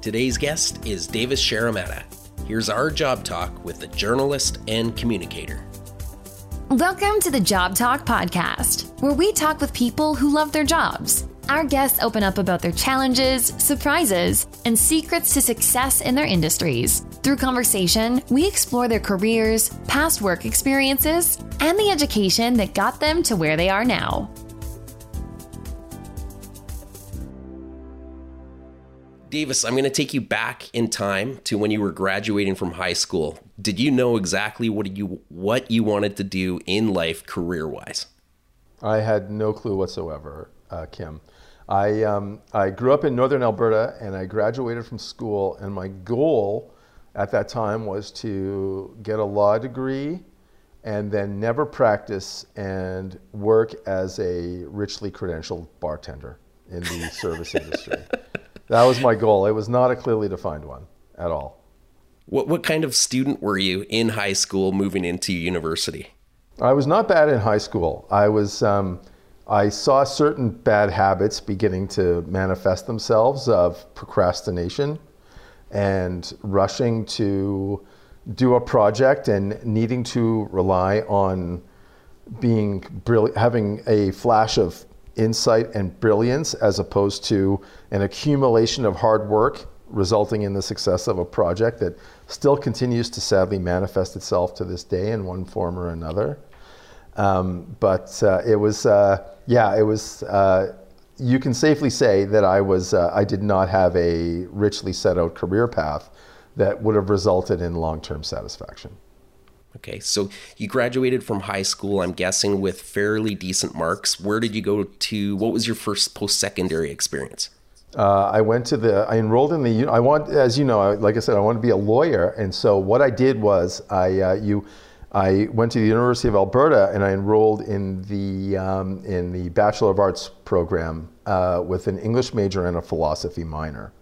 Today's guest is Davis Sheremata. Here's our job talk with the journalist and communicator. Welcome to the Job Talk podcast, where we talk with people who love their jobs. Our guests open up about their challenges, surprises, and secrets to success in their industries. Through conversation, we explore their careers, past work experiences, and the education that got them to where they are now. Davis, I'm going to take you back in time to when you were graduating from high school. Did you know exactly what you wanted to do in life career-wise? I had no clue whatsoever, Kim. I grew up in Northern Alberta, and I graduated from school, and my goal at that time was to get a law degree and then never practice and work as a richly credentialed bartender in the service industry. That was my goal. It was not a clearly defined one at all. What kind of student were you in high school moving into university? I was not bad in high school. I was I saw certain bad habits beginning to manifest themselves of procrastination and rushing to do a project and needing to rely on being brilliant, having a flash of insight and brilliance as opposed to an accumulation of hard work resulting in the success of a project that still continues to sadly manifest itself to this day in one form or another. You can safely say that I did not have a richly set out career path that would have resulted in long-term satisfaction. Okay, so you graduated from high school, I'm guessing, with fairly decent marks. Where did you go to? What was your first post-secondary experience? I wanted to be a lawyer. And so what I did was I went to the University of Alberta, and I enrolled in the Bachelor of Arts program with an English major and a philosophy minor.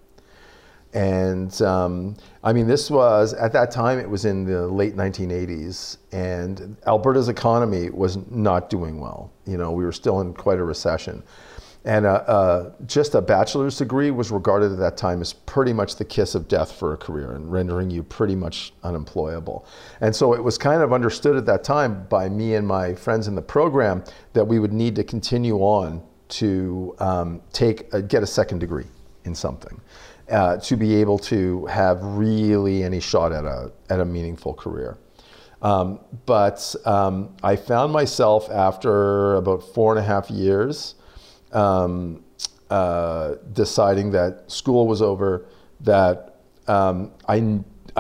And this was, at that time, it was in the late 1980s, and Alberta's economy was not doing well. You know, we were still in quite a recession. And just a bachelor's degree was regarded at that time as pretty much the kiss of death for a career and rendering you pretty much unemployable. And so it was kind of understood at that time by me and my friends in the program that we would need to continue on to get a second degree in something to be able to have really any shot at a meaningful career. I found myself after about 4.5 years deciding that school was over, that I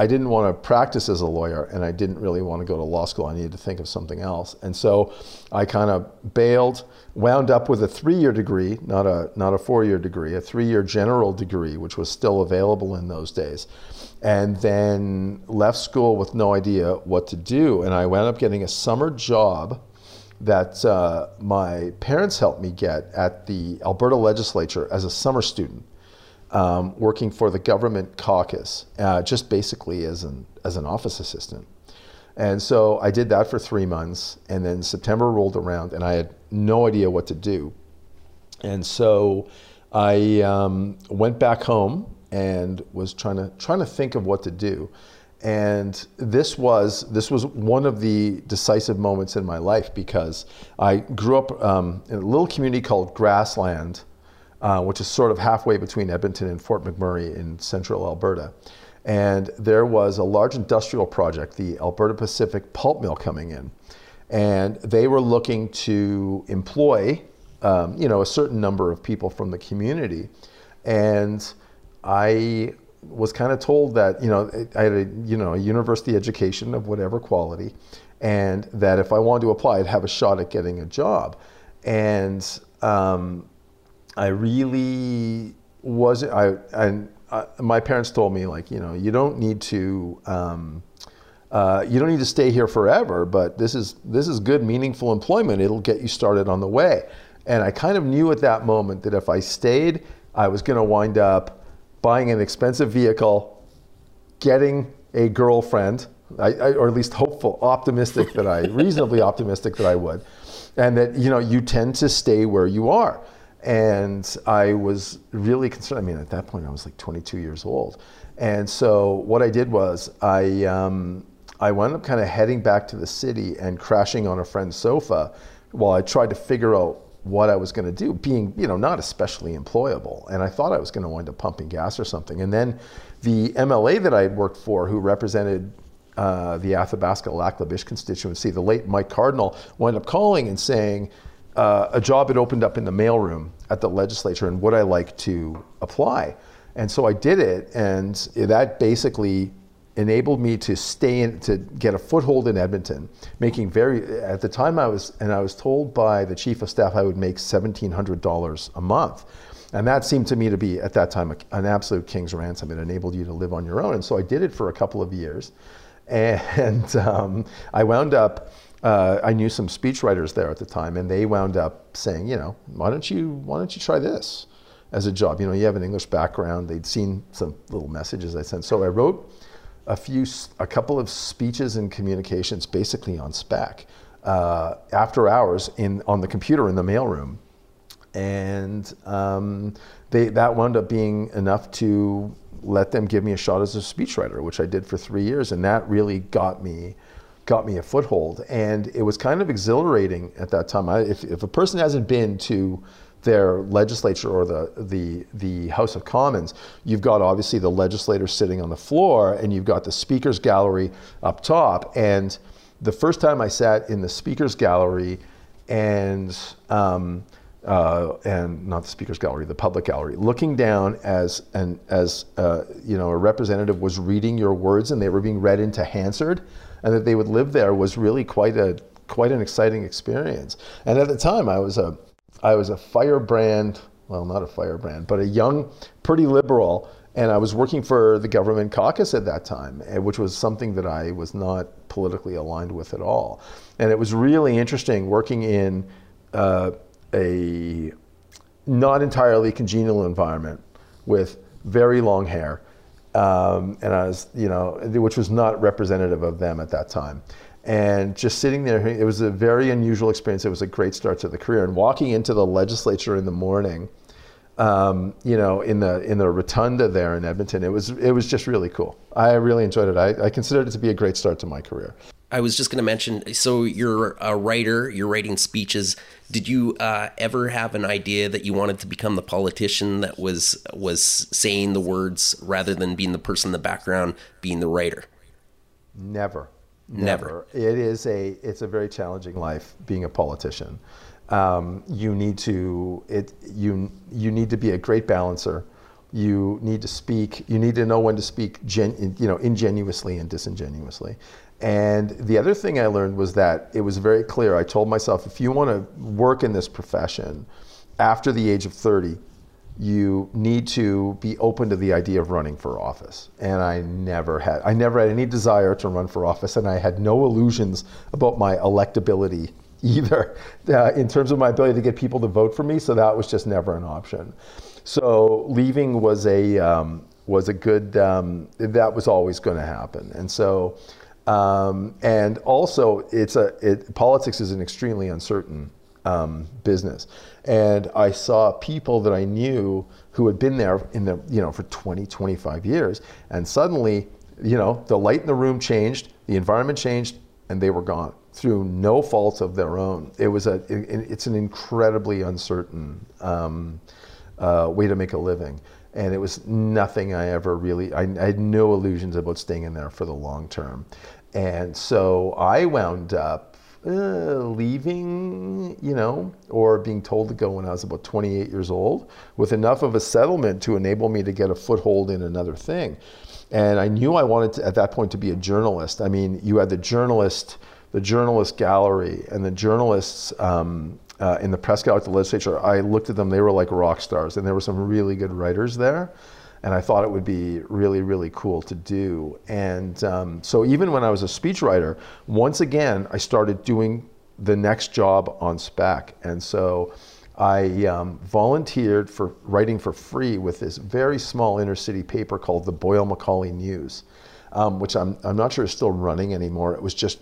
didn't want to practice as a lawyer, and I didn't really want to go to law school. I needed to think of something else. And so I kind of bailed, wound up with a 3-year degree, not a 4-year degree, a 3-year general degree, which was still available in those days, and then left school with no idea what to do. And I wound up getting a summer job that my parents helped me get at the Alberta Legislature as a summer student, working for the government caucus, just basically as an office assistant. And so I did that for 3 months, and then September rolled around, and I had no idea what to do. And so I went back home and was trying to think of what to do. And this was one of the decisive moments in my life, because I grew up in a little community called Grassland, which is sort of halfway between Edmonton and Fort McMurray in central Alberta. And there was a large industrial project, the Alberta Pacific pulp mill, coming in. And they were looking to employ a certain number of people from the community. And I was kind of told that, I had a university education of whatever quality, and that if I wanted to apply, I'd have a shot at getting a job. And I really wasn't. My parents told me, you don't need to stay here forever, but this is good, meaningful employment. It'll get you started on the way. And I kind of knew at that moment that if I stayed, I was going to wind up buying an expensive vehicle, getting a girlfriend, or at least reasonably optimistic that I would, and that you tend to stay where you are. And I was really concerned. I mean, at that point, I was like 22 years old. And so what I did was I wound up kind of heading back to the city and crashing on a friend's sofa while I tried to figure out what I was going to do, being, you know, not especially employable. And I thought I was going to wind up pumping gas or something. And then the MLA that I had worked for, who represented the Athabasca Lac La Biche constituency, the late Mike Cardinal, wound up calling and saying a job had opened up in the mailroom at the legislature, and would I like to apply? And so I did it, and that basically enabled me to stay in, to get a foothold in Edmonton, making very, at the time I was told by the chief of staff I would make $1,700 a month. And that seemed to me to be, at that time, an absolute king's ransom. It enabled you to live on your own. And so I did it for a couple of years. And I wound up, I knew some speechwriters there at the time, and they wound up saying, you know, why don't you try this as a job? You know, you have an English background. They'd seen some little messages I sent. So I wrote a couple of speeches and communications basically on spec after hours on the computer in the mailroom, and that wound up being enough to let them give me a shot as a speechwriter, which I did for 3 years, and that really got me a foothold. And it was kind of exhilarating at that time. If a person hasn't been to their legislature or the House of Commons, you've got obviously the legislators sitting on the floor, and you've got the speaker's gallery up top. And the first time I sat in the speaker's gallery and not the speaker's gallery, the public gallery, looking down as you know, a representative was reading your words and they were being read into Hansard, and that they would live there, was really quite an exciting experience. And at the time, I was a firebrand, well, not a firebrand, but a young, pretty liberal, and I was working for the government caucus at that time, which was something that I was not politically aligned with at all. And it was really interesting working in a not entirely congenial environment with very long hair, and I was, you know, which was not representative of them at that time. And just sitting there, it was a very unusual experience. It was a great start to the career. And walking into the legislature in the morning, you know, in the rotunda there in Edmonton, it was just really cool. I really enjoyed it. I considered it to be a great start to my career. I was just going to mention, so you're a writer, you're writing speeches. Did you ever have an idea that you wanted to become the politician that was saying the words rather than being the person in the background, being the writer? Never. Never. It's a very challenging life being a politician. You need to be a great balancer. You need to speak. You need to know when to speak, ingenuously and disingenuously. And the other thing I learned was that it was very clear. I told myself, if you want to work in this profession after the age of 30, you need to be open to the idea of running for office. And I never had any desire to run for office, and I had no illusions about my electability either, in terms of my ability to get people to vote for me. So that was just never an option. So leaving was a good, that was always going to happen. And so, and also politics is an extremely uncertain business. And I saw people that I knew who had been there for 20, 25 years. And suddenly, you know, the light in the room changed, the environment changed, and they were gone through no fault of their own. It's an incredibly uncertain way to make a living. And it was nothing I ever really, I had no illusions about staying in there for the long term. And so I wound up leaving, you know, or being told to go when I was about 28 years old, with enough of a settlement to enable me to get a foothold in another thing. And I knew I wanted to, at that point, to be a journalist. I mean, you had the journalist gallery, and the journalists in the press gallery at the legislature. I looked at them; they were like rock stars, and there were some really good writers there. And I thought it would be really, really cool to do. And so even when I was a speechwriter, once again, I started doing the next job on spec. And so I volunteered for writing for free with this very small inner city paper called the Boyle Macaulay News, which I'm not sure is still running anymore. It was just,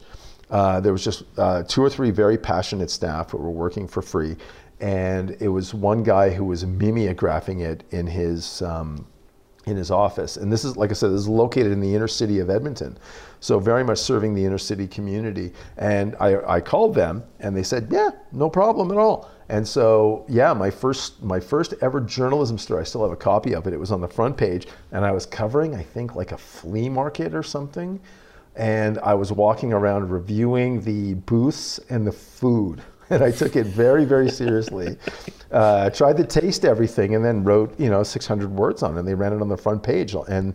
there was just 2 or 3 very passionate staff who were working for free. And it was one guy who was mimeographing it in his office. And this is, like I said, this is located in the inner city of Edmonton. So very much serving the inner city community. And I called them and they said, yeah, no problem at all. And so, yeah, my first ever journalism story, I still have a copy of it. It was on the front page, and I was covering, I think, like a flea market or something. And I was walking around reviewing the booths and the food. And I took it very, very seriously. Tried to taste everything, and then wrote, you know, 600 words on it. And they ran it on the front page, and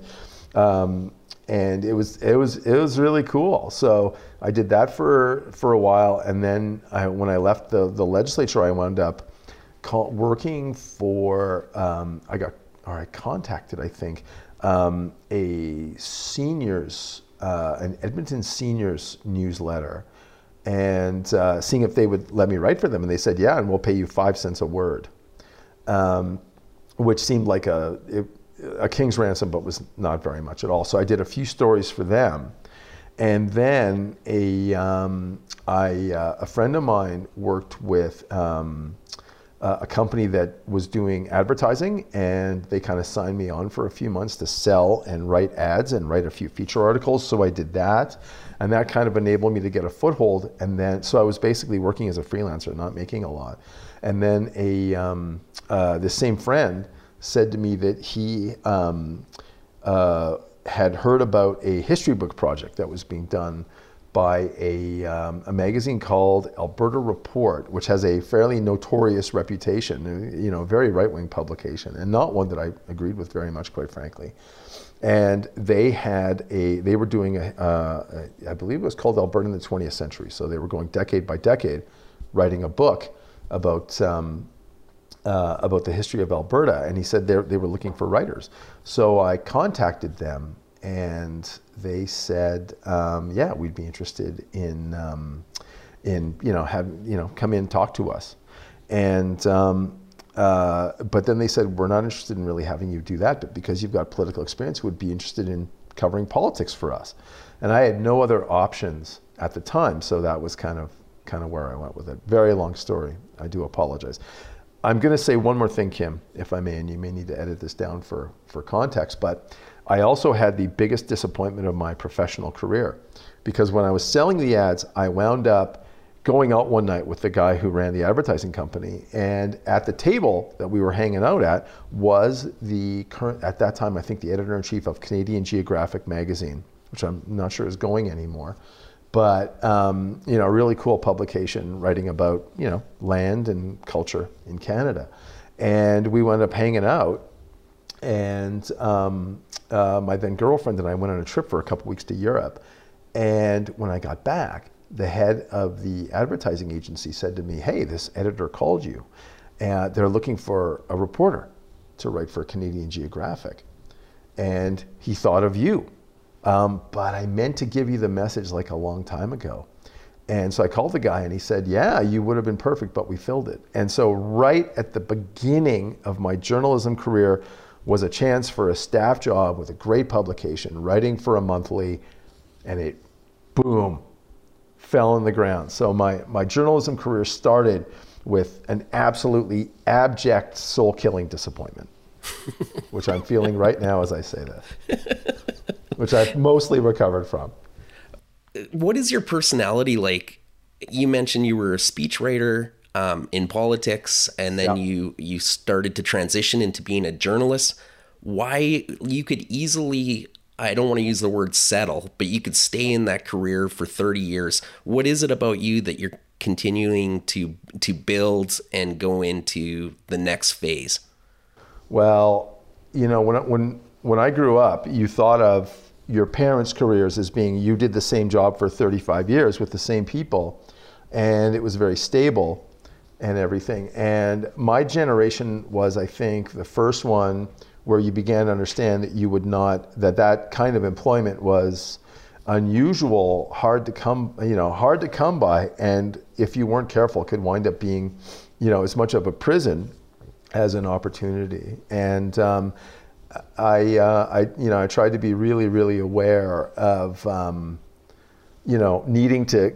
it was really cool. So I did that for a while, and then when I left the legislature, I wound up working for I contacted a seniors an Edmonton seniors newsletter, and seeing if they would let me write for them. And they said, yeah, and we'll pay you 5 cents a word, which seemed like a king's ransom, but was not very much at all. So I did a few stories for them. And then a friend of mine worked with a company that was doing advertising, and they kind of signed me on for a few months to sell and write ads and write a few feature articles. So I did that, and that kind of enabled me to get a foothold. And then, so I was basically working as a freelancer, not making a lot. And then this same friend said to me that he had heard about a history book project that was being done by a magazine called Alberta Report, which has a fairly notorious reputation, you know, very right-wing publication, and not one that I agreed with very much, quite frankly. And they had they were doing I believe it was called Alberta in the 20th Century. So they were going decade by decade, writing a book about the history of Alberta. And he said they were looking for writers. So I contacted them, and they said, yeah, we'd be interested in, you know, come in, talk to us. And, but then they said, we're not interested in really having you do that, but because you've got political experience, we'd be interested in covering politics for us. And I had no other options at the time. So that was kind of where I went with it. Very long story. I do apologize. I'm going to say one more thing, Kim, if I may, and you may need to edit this down for context, but I also had the biggest disappointment of my professional career, because when I was selling the ads, I wound up going out one night with the guy who ran the advertising company, and at the table that we were hanging out at was the current, at that time, I think the editor-in-chief of Canadian Geographic magazine, which I'm not sure is going anymore, but you know, a really cool publication writing about, you know, land and culture in Canada. And we wound up hanging out, and my then girlfriend and I went on a trip for a couple weeks to Europe. And when I got back, the head of the advertising agency said to me, hey, this editor called you, and they're looking for a reporter to write for Canadian Geographic. And he thought of you, but I meant to give you the message like a long time ago. And so I called the guy, and he said, yeah, you would have been perfect, but we filled it. And so right at the beginning of my journalism career was a chance for a staff job with a great publication, writing for a monthly, and it, boom, fell on the ground. So my journalism career started with an absolutely abject, soul-killing disappointment, which I'm feeling right now as I say this, which I've mostly recovered from. What is your personality like? You mentioned you were a speechwriter in politics, and then yeah, you started to transition into being a journalist. Why you could easily, I don't want to use the word settle, but you could stay in that career for 30 years. What is it about you that you're continuing to build and go into the next phase? Well, you know, when I grew up, you thought of your parents' careers as being, you did the same job for 35 years with the same people, and it was very stable and everything. And my generation was, I think, the first one where you began to understand that you would not, that kind of employment was unusual, hard to come by. And if you weren't careful, could wind up being, you know, as much of a prison as an opportunity. And, I tried to be really, really aware of, you know, needing to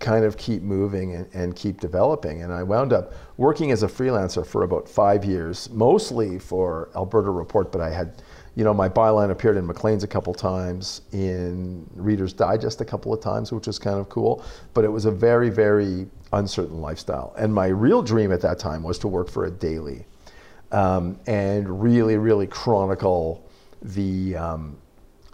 kind of keep moving and keep developing. And I wound up working as a freelancer for about 5 years, mostly for Alberta Report, but I had, you know, my byline appeared in Maclean's a couple times, in Reader's Digest a couple of times, which was kind of cool. But it was a very, very uncertain lifestyle. And my real dream at that time was to work for a daily and really, really chronicle the,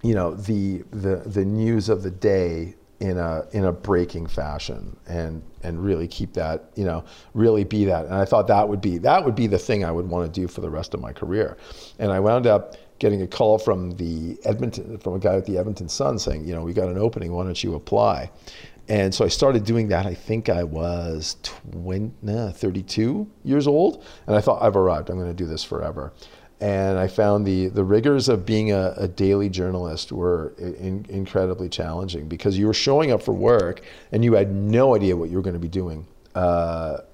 you know, the news of the day in a breaking fashion, and really keep that, you know, really be that. And I thought that would be the thing I would want to do for the rest of my career. And I wound up getting a call from a guy at the Edmonton Sun saying, you know, we got an opening, why don't you apply? And so I started doing that. I think I was 32 years old, and I thought, I've arrived, I'm going to do this forever. And I found the rigors of being a daily journalist were incredibly challenging, because you were showing up for work and you had no idea what you were going to be doing that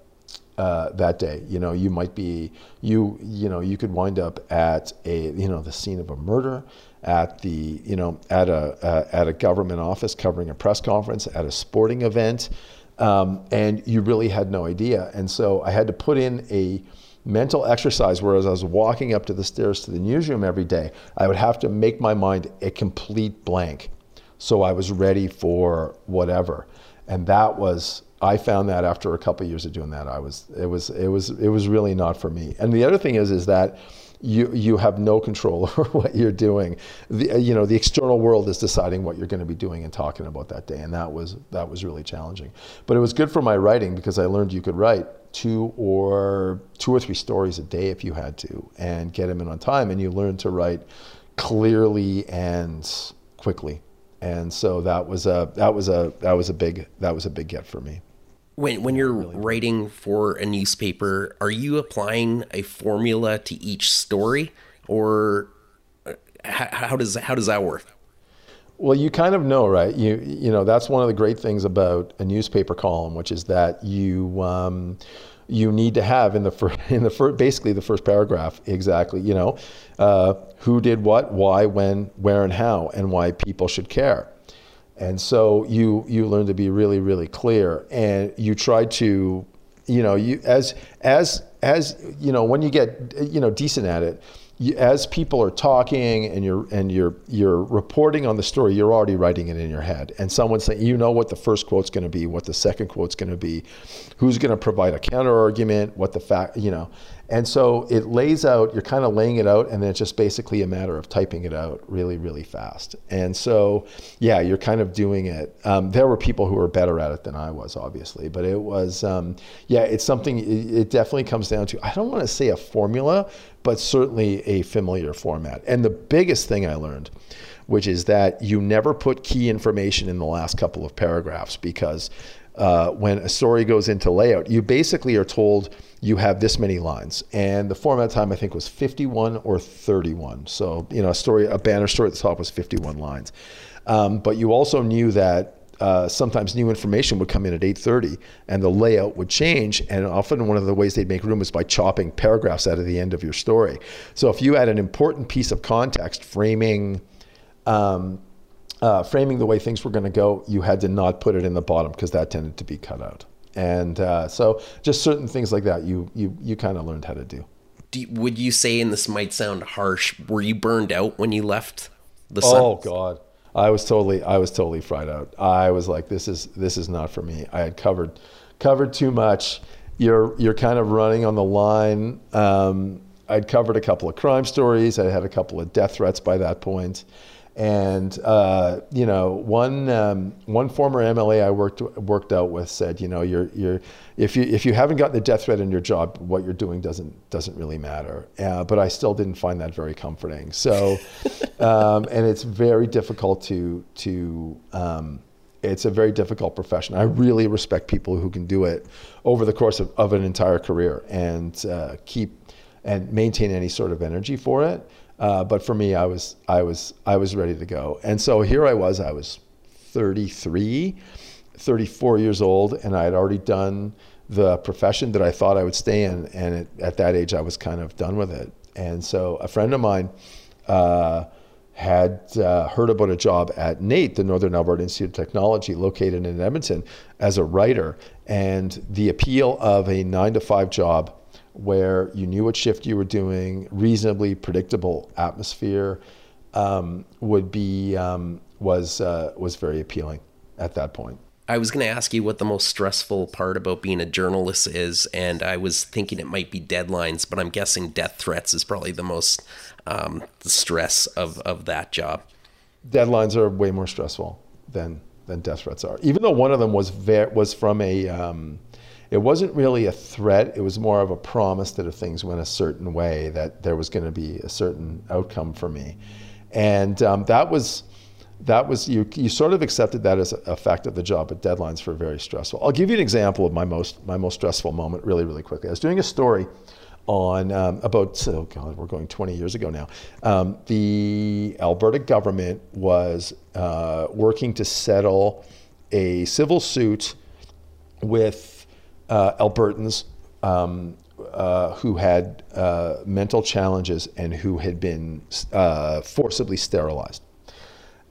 day. You know, you might be, you know, you could wind up at a, you know, the scene of a murder, at the, you know, at a government office covering a press conference, at a sporting event, and you really had no idea. And so I had to put in a mental exercise, whereas I was walking up to the stairs to the newsroom every day, I would have to make my mind a complete blank, so I was ready for whatever. And that was, I found that after a couple of years of doing that, it was really not for me. And the other thing is that you have no control over what you're doing. You know, the external world is deciding what you're going to be doing and talking about that day, and that was really challenging. But it was good for my writing, because I learned you could write two or three stories a day if you had to, and get them in on time, and you learn to write clearly and quickly. And so that was a big get for me. When you're writing for a newspaper, are you applying a formula to each story, or how does that work? Well, you kind of know, right? You know, that's one of the great things about a newspaper column, which is that you need to have basically the first paragraph exactly, you know, who did what, why, when, where, and how, and why people should care. And so you learn to be really, really clear, and you try to, you know, as you know, when you get, you know, decent at it, as people are talking and you're reporting on the story, you're already writing it in your head. And someone's saying, you know, what the first quote's going to be, what the second quote's going to be, who's going to provide a counter argument, what the fact, you know. And so it lays out, you're kind of laying it out, and then it's just basically a matter of typing it out really, really fast. And so, yeah, you're kind of doing it. There were people who were better at it than I was, obviously, but it was, yeah, it's something, it definitely comes down to, I don't want to say a formula, but certainly a familiar format. And the biggest thing I learned, which is that you never put key information in the last couple of paragraphs, because when a story goes into layout, you basically are told you have this many lines, and the format time I think was 51 or 31. So, you know, a banner story at the top was 51 lines. But you also knew that sometimes new information would come in at 8:30, and the layout would change. And often one of the ways they'd make room is by chopping paragraphs out of the end of your story. So if you had an important piece of context framing the way things were going to go, you had to not put it in the bottom, because that tended to be cut out. And so just certain things like that, you kind of learned how to do. Would you say, and this might sound harsh, were you burned out when you left the Sun? Oh God, I was totally fried out. I was like, this is not for me. I had covered too much. You're kind of running on the line. I'd covered a couple of crime stories. I had a couple of death threats by that point. And you know, one former MLA I worked out with said, you know, if you haven't gotten a death threat in your job, what you're doing doesn't really matter. But I still didn't find that very comforting. So, and it's very difficult to it's a very difficult profession. I really respect people who can do it over the course of an entire career and keep and maintain any sort of energy for it. But for me, I was ready to go. And so here I was 34 years old, and I had already done the profession that I thought I would stay in. And at that age, I was kind of done with it. And so a friend of mine had heard about a job at NAIT, the Northern Alberta Institute of Technology, located in Edmonton, as a writer. And the appeal of a 9-to-5 job where you knew what shift you were doing, reasonably predictable atmosphere, was very appealing at that point. I was going to ask you what the most stressful part about being a journalist is, and I was thinking it might be deadlines, but I'm guessing death threats is probably the most stress of that job. Deadlines are way more stressful than death threats are, even though one of them was from a... It wasn't really a threat. It was more of a promise that if things went a certain way, that there was going to be a certain outcome for me. And that was you sort of accepted that as a fact of the job, but deadlines were very stressful. I'll give you an example of my most stressful moment really quickly. I was doing a story on we're going 20 years ago now. The Alberta government was working to settle a civil suit with Albertans who had mental challenges and who had been forcibly sterilized.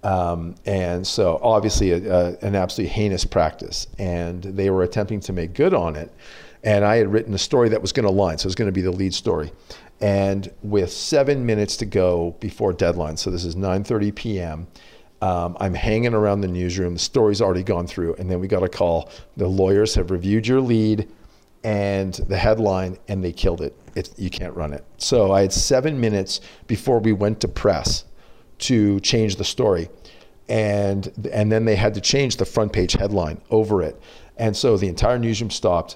And so obviously an absolutely heinous practice, and they were attempting to make good on it. And I had written a story that was going to line, so it was going to be the lead story. And with 7 minutes to go before deadline, so this is 9:30 p.m., I'm hanging around the newsroom. The story's already gone through. And then we got a call. The lawyers have reviewed your lead and the headline, and they killed it. You can't run it. So I had 7 minutes before we went to press to change the story. And then they had to change the front page headline over it. And so the entire newsroom stopped.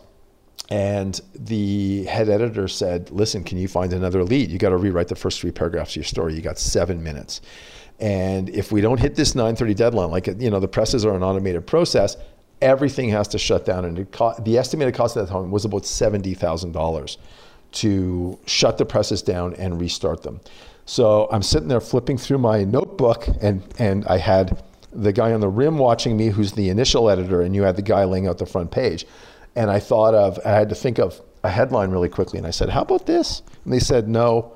And the head editor said, "Listen, can you find another lead? You got to rewrite the first 3 paragraphs of your story. You got 7 minutes. And if we don't hit this 9:30 deadline, the presses are an automated process, everything has to shut down." And the estimated cost at that time was about $70,000 to shut the presses down and restart them. So I'm sitting there flipping through my notebook, and I had the guy on the rim watching me, who's the initial editor, and you had the guy laying out the front page. And I had to think of a headline really quickly. And I said, "How about this?" And they said, "No,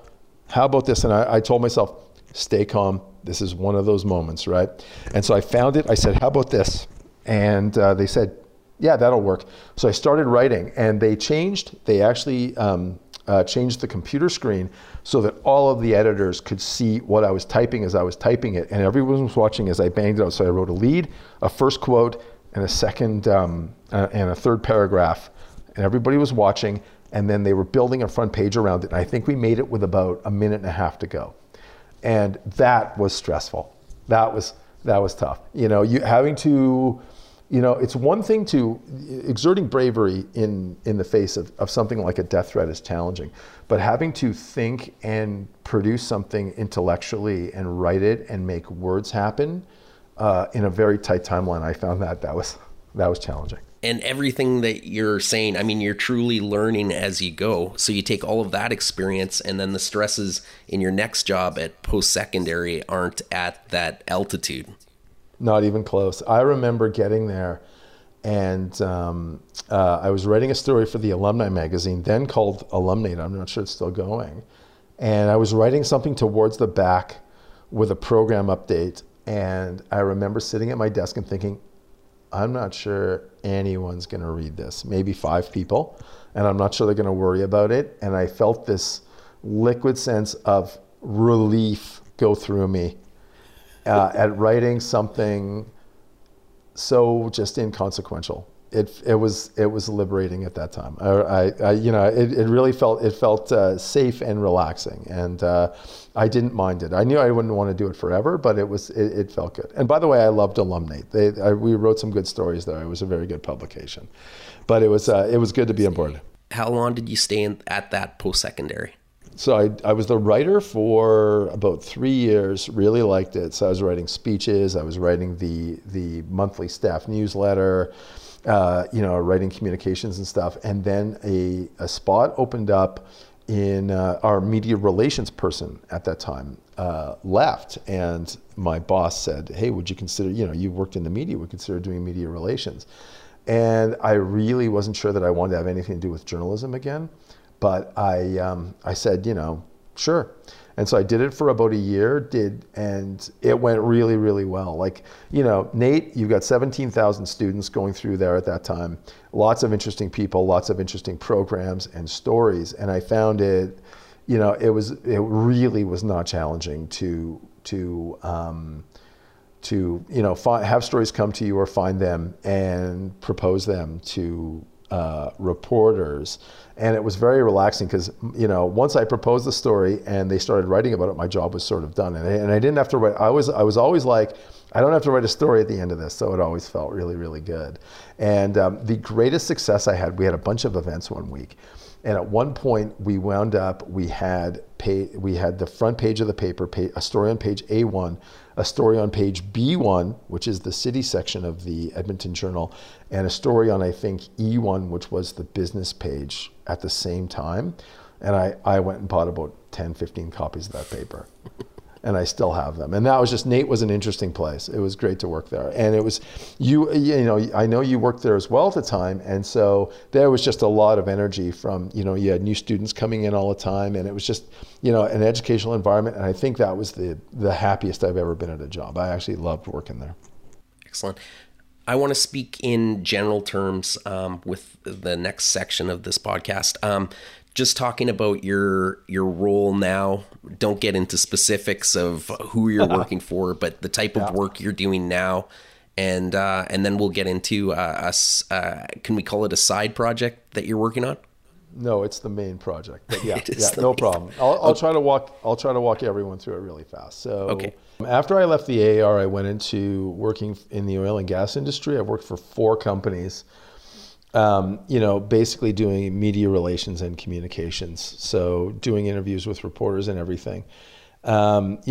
how about this?" And I told myself, stay calm. This is one of those moments, right? And so I found it. I said, "How about this?" And they said, "Yeah, that'll work." So I started writing, and they actually changed the computer screen so that all of the editors could see what I was typing as I was typing it. And everyone was watching as I banged it out. So I wrote a lead, a first quote, and a second and a third paragraph. And everybody was watching, and then they were building a front page around it. And I think we made it with about a minute and a half to go. And that was stressful. That was tough. It's one thing to exerting bravery in the face of something like a death threat is challenging, but having to think and produce something intellectually and write it and make words happen in a very tight timeline, I found that was challenging. And everything that you're saying, I mean, you're truly learning as you go. So you take all of that experience, and then the stresses in your next job at post-secondary aren't at that altitude. Not even close. I remember getting there, and I was writing a story for the alumni magazine, then called Alumnate. I'm not sure it's still going. And I was writing something towards the back with a program update. And I remember sitting at my desk and thinking, I'm not sure anyone's going to read this, maybe 5 people, and I'm not sure they're going to worry about it. And I felt this liquid sense of relief go through me at writing something so just inconsequential. It was liberating at that time. It really felt safe and relaxing, and I didn't mind it. I knew I wouldn't want to do it forever, but it felt good. And by the way, I loved Alumnate. We wrote some good stories there. It was a very good publication, but it was good to be on board. How long did you stay at that post-secondary? So I was the writer for about 3 years, really liked it. So I was writing speeches, I was writing the monthly staff newsletter, writing communications and stuff. And then a spot opened up in our media relations person at that time left. And my boss said, "Hey, would you consider, you worked in the media, would consider doing media relations?" And I really wasn't sure that I wanted to have anything to do with journalism again. But I said, sure. And so I did it for about a year, and it went really, really well. Like, you know, Nate, you've got 17,000 students going through there at that time. Lots of interesting people, lots of interesting programs and stories. And I found it, you know, it really was not challenging to you know, have stories come to you or find them and propose them to reporters. And it was very relaxing because, you know, once I proposed the story and they started writing about it, my job was sort of done. And I didn't have to write. I was always like, I don't have to write a story at the end of this. So it always felt really, really good. And the greatest success I had, we had a bunch of events one week. And at one point we wound up, we had the front page of the paper, a story on page A1, a story on page B1, which is the city section of the Edmonton Journal, and a story on, I think, E1, which was the business page at the same time. And I went and bought about 10, 15 copies of that paper. And I still have them. And that was just, Nate was an interesting place. It was great to work there. And it was, you know, I know you worked there as well at the time. And so there was just a lot of energy from, you know, you had new students coming in all the time. And it was just, you know, an educational environment. And I think that was the happiest I've ever been at a job. I actually loved working there. Excellent. I want to speak in general terms with the next section of this podcast. Just talking about your role now, don't get into specifics of who you're working for, but the type of work you're doing now. And then we'll get into can we call it a side project that you're working on? No, it's the main project. But yeah, no problem. I'll try to walk everyone through it really fast. So after I left the AAR, I went into working in the oil and gas industry. I've worked for 4 companies. You know, basically doing media relations and communications. So doing interviews with reporters and everything, you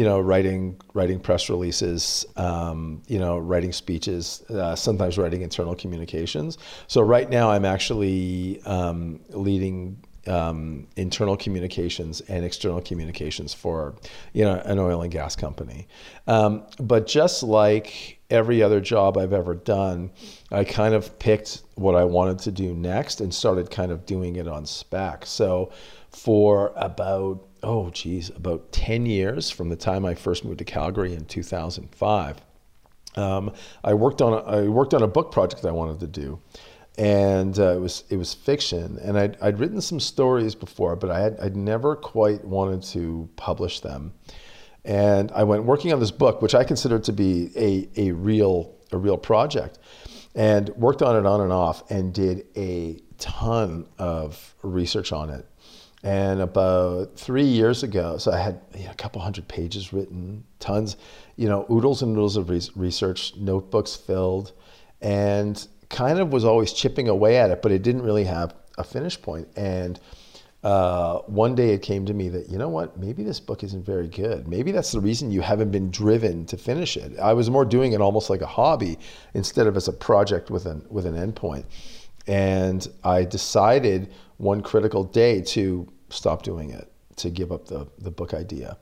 know, writing press releases, you know, writing speeches, sometimes writing internal communications. So right now I'm actually leading internal communications and external communications for, you know, an oil and gas company. But just like every other job I've ever done, I kind of picked what I wanted to do next and started kind of doing it on spec. So for about 10 years from the time I first moved to Calgary in 2005, I worked on a book project I wanted to do. And it was fiction, and I'd written some stories before, but I'd never quite wanted to publish them. And I went working on this book, which I considered to be a real project, and worked on it on and off, and did a ton of research on it. And about 3 years ago, so I had, you know, a couple hundred pages written, tons, you know, oodles and oodles of research, notebooks filled, and kind of was always chipping away at it, but it didn't really have a finish point. And one day it came to me that, you know what, maybe this book isn't very good. Maybe that's the reason you haven't been driven to finish it. I was more doing it almost like a hobby instead of as a project with an endpoint. And I decided one critical day to stop doing it, to give up the book idea.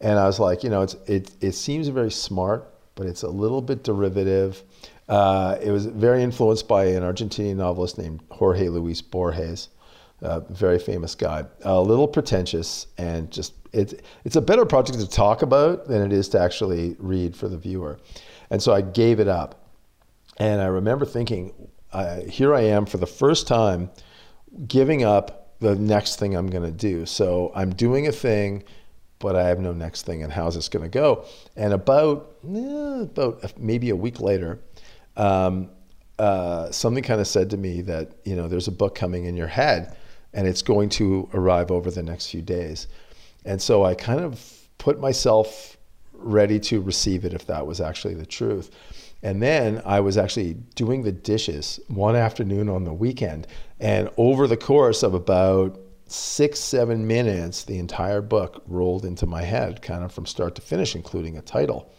And I was like, you know, it seems very smart, but it's a little bit derivative. It was very influenced by an Argentinian novelist named Jorge Luis Borges, a very famous guy, a little pretentious, and just it's a better project to talk about than it is to actually read for the viewer. And so I gave it up. And I remember thinking, here I am for the first time giving up the next thing I'm going to do. So I'm doing a thing, but I have no next thing, and how's this going to go? And about maybe a week later, something kind of said to me that, you know, there's a book coming in your head and it's going to arrive over the next few days. And so I kind of put myself ready to receive it if that was actually the truth. And then I was actually doing the dishes one afternoon on the weekend, and over the course of about 6-7 minutes, the entire book rolled into my head, kind of from start to finish, including a title.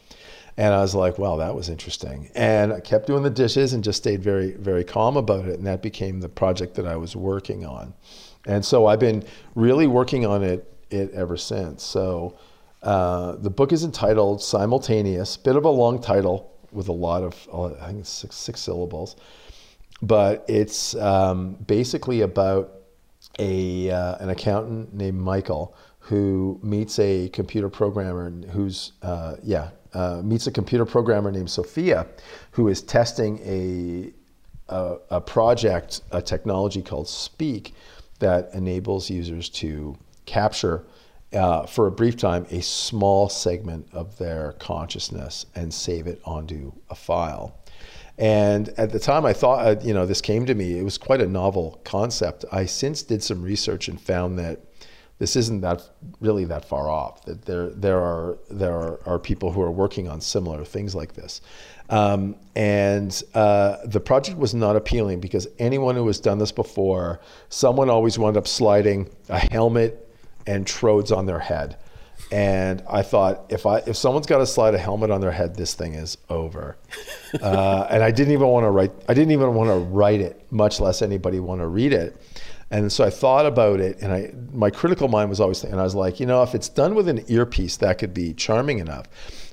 And I was like, wow, that was interesting. And I kept doing the dishes and just stayed very, very calm about it. And that became the project that I was working on. And so I've been really working on it ever since. So the book is entitled Simultaneous, bit of a long title with a lot of, I think it's six syllables. But it's basically about an accountant named Michael who meets a computer programmer who's, meets a computer programmer named Sophia, who is testing a project, a technology called Speak, that enables users to capture, for a brief time, a small segment of their consciousness and save it onto a file. And at the time I thought, this came to me, it was quite a novel concept. I since did some research and found that this isn't really that far off, that there are people who are working on similar things like this. The project was not appealing because anyone who has done this before, someone always wound up sliding a helmet and trodes on their head. And I thought, if someone's got to slide a helmet on their head, this thing is over. And I didn't even want to write it, much less anybody want to read it. And so I thought about it, and my critical mind was always thinking, and I was like, if it's done with an earpiece, that could be charming enough.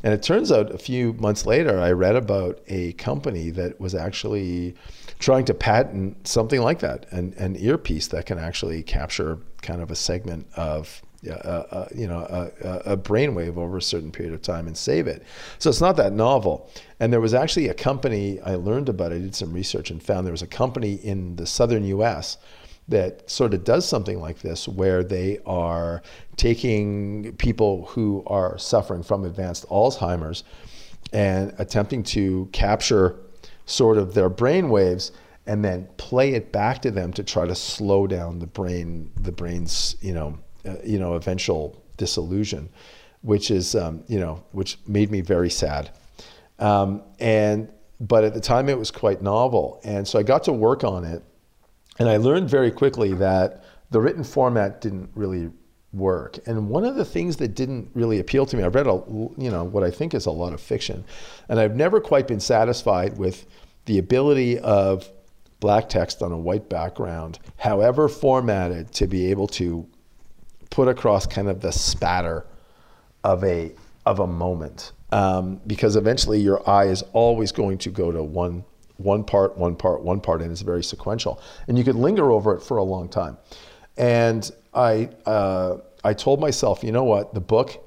And it turns out a few months later, I read about a company that was actually trying to patent something like that, an earpiece that can actually capture kind of a segment of a brainwave over a certain period of time and save it. So it's not that novel. And there was actually a company, I learned about it, I did some research and found there was a company in the southern US that sort of does something like this, where they are taking people who are suffering from advanced Alzheimer's and attempting to capture sort of their brainwaves and then play it back to them to try to slow down the brain's eventual disillusion, which is, which made me very sad. But at the time it was quite novel. And so I got to work on it, and I learned very quickly that the written format didn't really work. And one of the things that didn't really appeal to me, I read, what I think is a lot of fiction, and I've never quite been satisfied with the ability of black text on a white background, however formatted, to be able to put across kind of the spatter of a moment, because eventually your eye is always going to go to one part, and it's very sequential, and you could linger over it for a long time. And I told myself, you know what, the book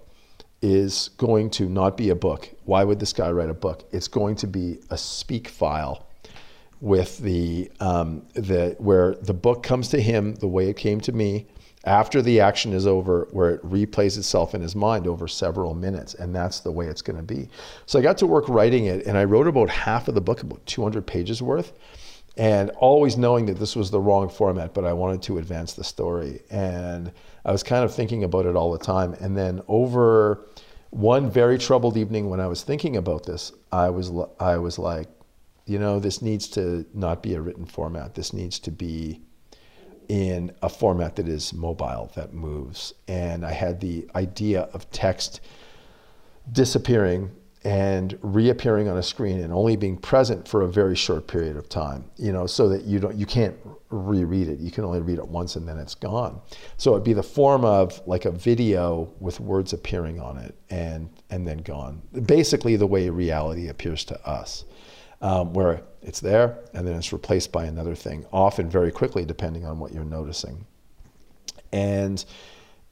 is going to not be a book. Why would this guy write a book? It's going to be a Speak file, with where the book comes to him the way it came to me, after the action is over, where it replays itself in his mind over several minutes, and that's the way it's going to be. So I got to work writing it, and I wrote about half of the book, about 200 pages worth, and always knowing that this was the wrong format, but I wanted to advance the story. And I was kind of thinking about it all the time. And then over one very troubled evening when I was thinking about this, I was like, this needs to not be a written format. This needs to be in a format that is mobile, that moves. And I had the idea of text disappearing and reappearing on a screen and only being present for a very short period of time, so that you can't reread it. You can only read it once and then it's gone. So it'd be the form of like a video with words appearing on it and then gone. Basically the way reality appears to us. Where it's there and then it's replaced by another thing, often very quickly, depending on what you're noticing. And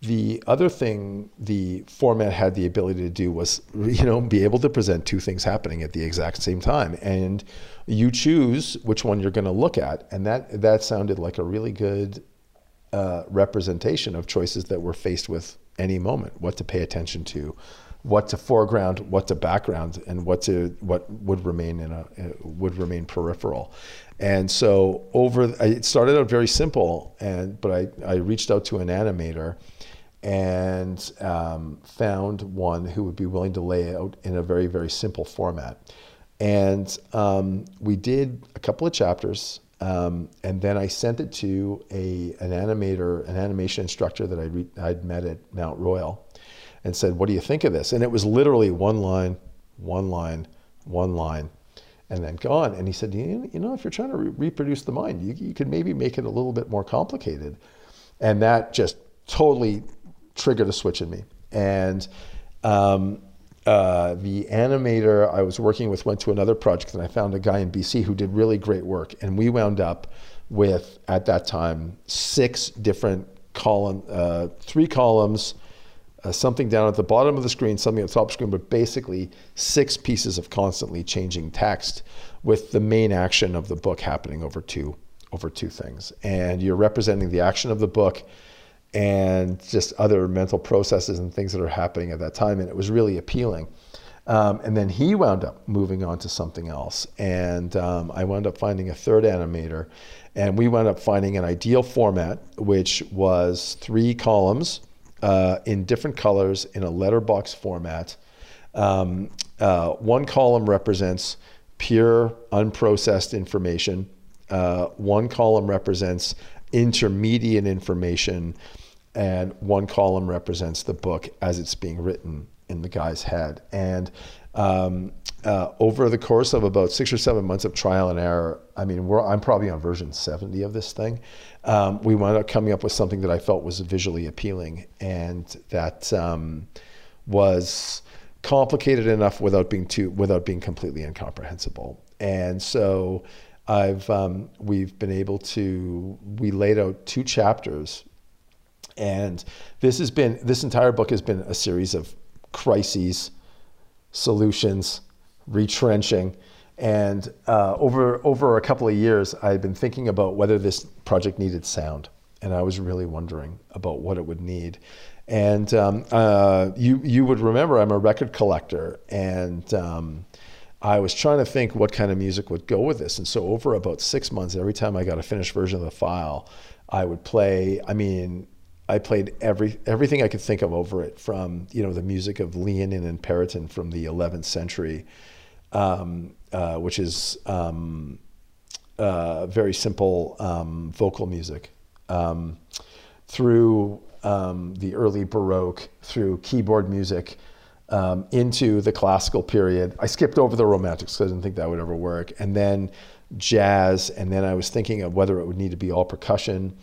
the other thing the format had the ability to do was, be able to present two things happening at the exact same time, and you choose which one you're going to look at. And that sounded like a really good representation of choices that we're faced with any moment: what to pay attention to, what to foreground, what to background, and what would remain peripheral. And so it started out very simple, but I reached out to an animator and found one who would be willing to lay out in a very, very simple format. And we did a couple of chapters, and then I sent it to an animator, an animation instructor that I'd met at Mount Royal, and said, what do you think of this? And it was literally one line, and then gone. And he said, if you're trying to reproduce the mind, you could maybe make it a little bit more complicated. And that just totally triggered a switch in me. And the animator I was working with went to another project, and I found a guy in BC who did really great work. And we wound up with, at that time, 6 different column, three columns, something down at the bottom of the screen, something at the top of the screen, but basically 6 pieces of constantly changing text, with the main action of the book happening over two things. And you're representing the action of the book and just other mental processes and things that are happening at that time. And it was really appealing. And then he wound up moving on to something else. And I wound up finding a third animator. And we wound up finding an ideal format, which was 3 columns in different colors in a letterbox format. One column represents pure, unprocessed information. One column represents intermediate information, and one column represents the book as it's being written in the guy's head. And over the course of about 6 or 7 months of trial and error, I mean, I'm probably on version 70 of this thing, we wound up coming up with something that I felt was visually appealing, and that was complicated enough without being completely incomprehensible. And so I've we've been able to, we laid out 2 chapters, and this has been, this entire book has been a series of crises, solutions, retrenching. And over a couple of years, I had been thinking about whether this project needed sound, and I was really wondering about what it would need. And you would remember I'm a record collector, and I was trying to think what kind of music would go with this. And so over about 6 months, every time I got a finished version of the file, I would play, I mean, I played everything I could think of over it, from, you know, the music of Leonin and Perotin from the 11th century, which is very simple vocal music, through the early Baroque, through keyboard music, into the classical period. I skipped over the Romantics because I didn't think that would ever work. And then jazz, and then I was thinking of whether it would need to be all percussion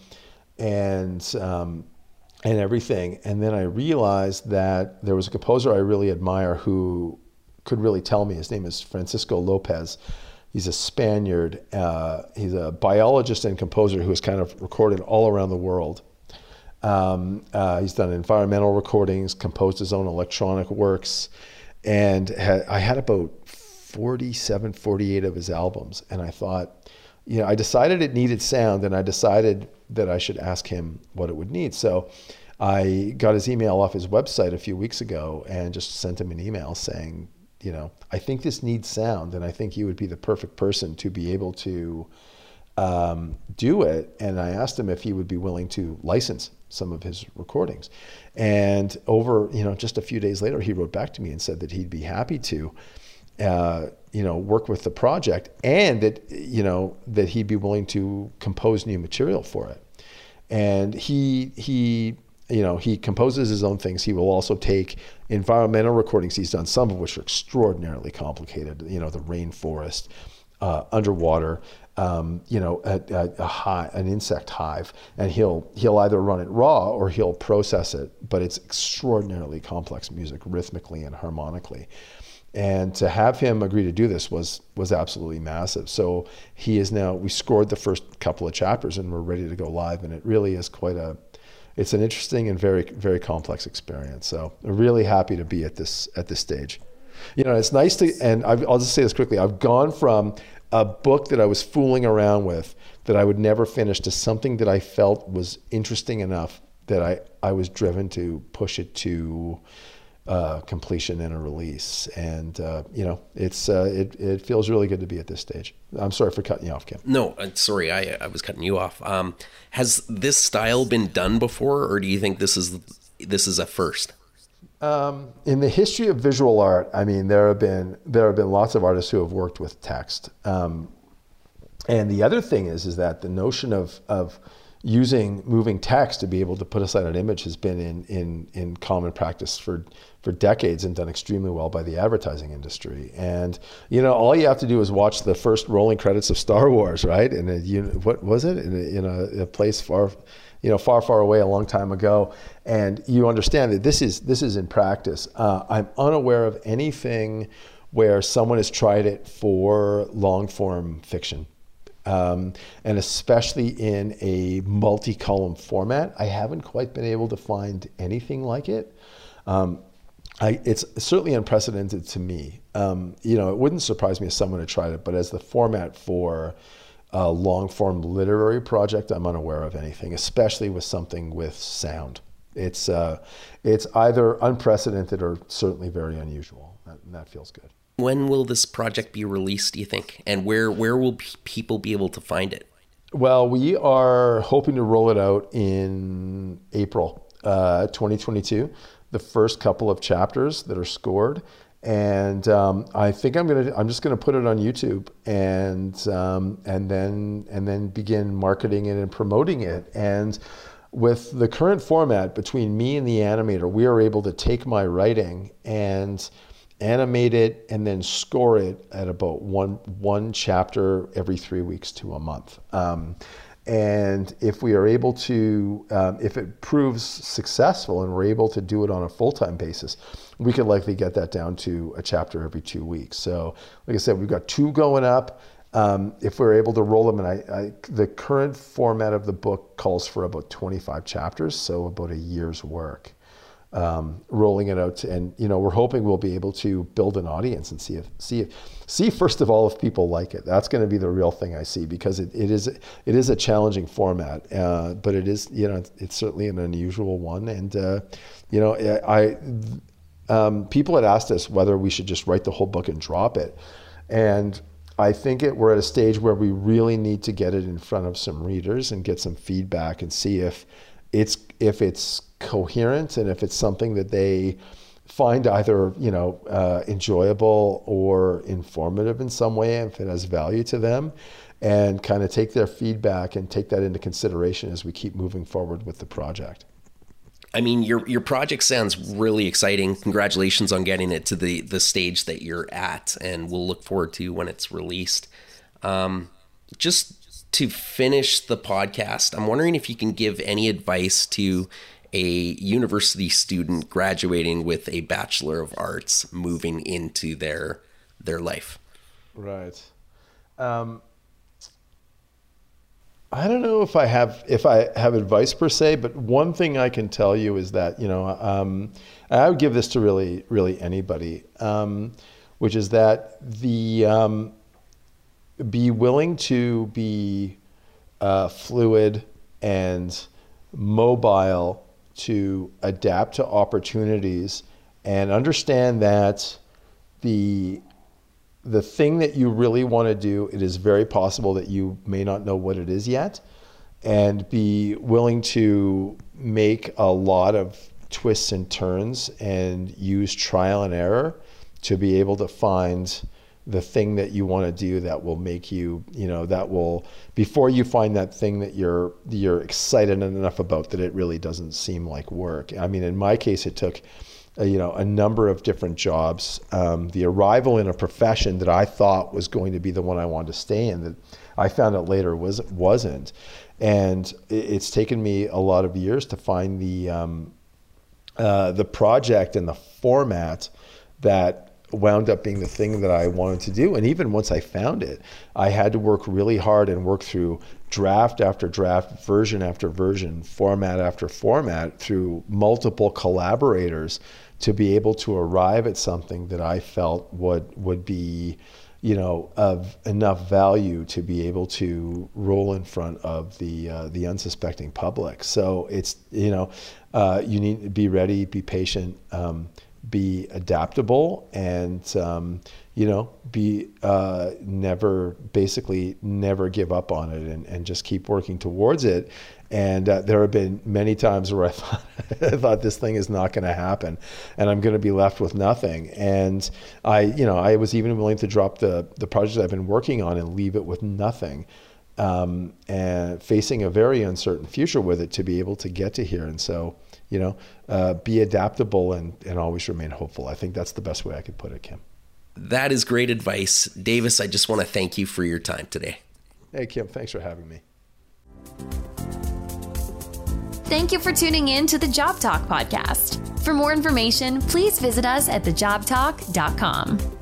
and everything. And then I realized that there was a composer I really admire who could really tell me. His name is Francisco Lopez. He's a Spaniard. He's a biologist and composer who has kind of recorded all around the world. He's done environmental recordings, composed his own electronic works, and I had about 47, 48 of his albums. And I thought, you know, I decided it needed sound, and I decided that I should ask him what it would need. So I got his email off his website a few weeks ago and just sent him an email saying, you know, I think this needs sound, and I think you would be the perfect person to be able to do it. And I asked him if he would be willing to license some of his recordings. And over, you know, just a few days later, he wrote back to me and said that he'd be happy to, you know, work with the project, and that, you know, that he'd be willing to compose new material for it. And he, you know, he composes his own things. He will also take environmental recordings he's done, some of which are extraordinarily complicated, you know, the rainforest, underwater, you know, an insect hive, and he'll either run it raw or he'll process it, but it's extraordinarily complex music, rhythmically and harmonically. And to have him agree to do this was absolutely massive. So he is now, we scored the first couple of chapters and we're ready to go live. And it really is quite a, it's an interesting and very, very complex experience. So I'm really happy to be at this stage. You know, it's nice to, and I'll just say this quickly, I've gone from a book that I was fooling around with that I would never finish to something that I felt was interesting enough that I was driven to push it to completion and a release. And you know, it's it feels really good to be at this stage. I'm sorry for cutting you off, Kim. No, sorry, I was cutting you off. Has this style been done before, or do you think this is a first? In the history of visual art, I mean, there have been lots of artists who have worked with text. And the other thing is that the notion of using moving text to be able to put aside an image has been in common practice for decades, and done extremely well by the advertising industry. And, you know, all you have to do is watch the first rolling credits of Star Wars, right? And you know, what was it? In a place far, you know, far, far away a long time ago. And you understand that this is in practice. I'm unaware of anything where someone has tried it for long form fiction. and especially in a multi-column format. I haven't quite been able to find anything like it. It's certainly unprecedented to me. You know, it wouldn't surprise me if someone had tried it, but as the format for a long-form literary project, I'm unaware of anything, especially with something with sound. It's either unprecedented or certainly very unusual, and that feels good. When will this project be released, do you think? And where will people be able to find it? Well, we are hoping to roll it out in April 2022. The first couple of chapters that are scored, and I think I'm just gonna put it on YouTube and then begin marketing it and promoting it. And with the current format between me and the animator, we are able to take my writing and animate it and then score it at about one chapter every 3 weeks to a month. And if we are able to, if it proves successful and we're able to do it on a full-time basis, we could likely get that down to a chapter every 2 weeks. So like I said, we've got two going up. If we're able to roll them, and the current format of the book calls for about 25 chapters, so about a year's work. Rolling it out, and you know, we're hoping we'll be able to build an audience and see first of all if people like it. That's going to be the real thing I see, because it is a challenging format, but it is, you know, it's certainly an unusual one. And you know, people had asked us whether we should just write the whole book and drop it, and I think we're at a stage where we really need to get it in front of some readers and get some feedback and see if it's coherent and if it's something that they find either, you know, enjoyable or informative in some way, if it has value to them, and kind of take their feedback and take that into consideration as we keep moving forward with the project. I mean, your project sounds really exciting. Congratulations on getting it to the stage that you're at, and we'll look forward to when it's released. Just to finish the podcast, I'm wondering if you can give any advice to a university student graduating with a Bachelor of Arts moving into their life. Right. I don't know if I have advice per se, but one thing I can tell you is that, you know, I would give this to really anybody, which is that be willing to be fluid and mobile to adapt to opportunities, and understand that the thing that you really want to do, it is very possible that you may not know what it is yet, and be willing to make a lot of twists and turns and use trial and error to be able to find the thing that you want to do that will make you, you know, that will, before you find that thing that you're excited enough about that it really doesn't seem like work. I mean, in my case, it took, you know, a number of different jobs. The arrival in a profession that I thought was going to be the one I wanted to stay in, that I found out later wasn't. And it's taken me a lot of years to find the project and the format that wound up being the thing that I wanted to do. And even once I found it, I had to work really hard and work through draft after draft, version after version, format after format, through multiple collaborators to be able to arrive at something that I felt would be, you know, of enough value to be able to roll in front of the unsuspecting public. So it's, you know, you need to be ready, be patient, be adaptable, and you know, be basically never give up on it, and just keep working towards it. And there have been many times where I thought I thought this thing is not going to happen, and I'm going to be left with nothing. And I was even willing to drop the project I've been working on and leave it with nothing, and facing a very uncertain future with it to be able to get to here. And so, you know, be adaptable and always remain hopeful. I think that's the best way I could put it, Kim. That is great advice. Davis, I just want to thank you for your time today. Hey, Kim, thanks for having me. Thank you for tuning in to the Job Talk podcast. For more information, please visit us at thejobtalk.com.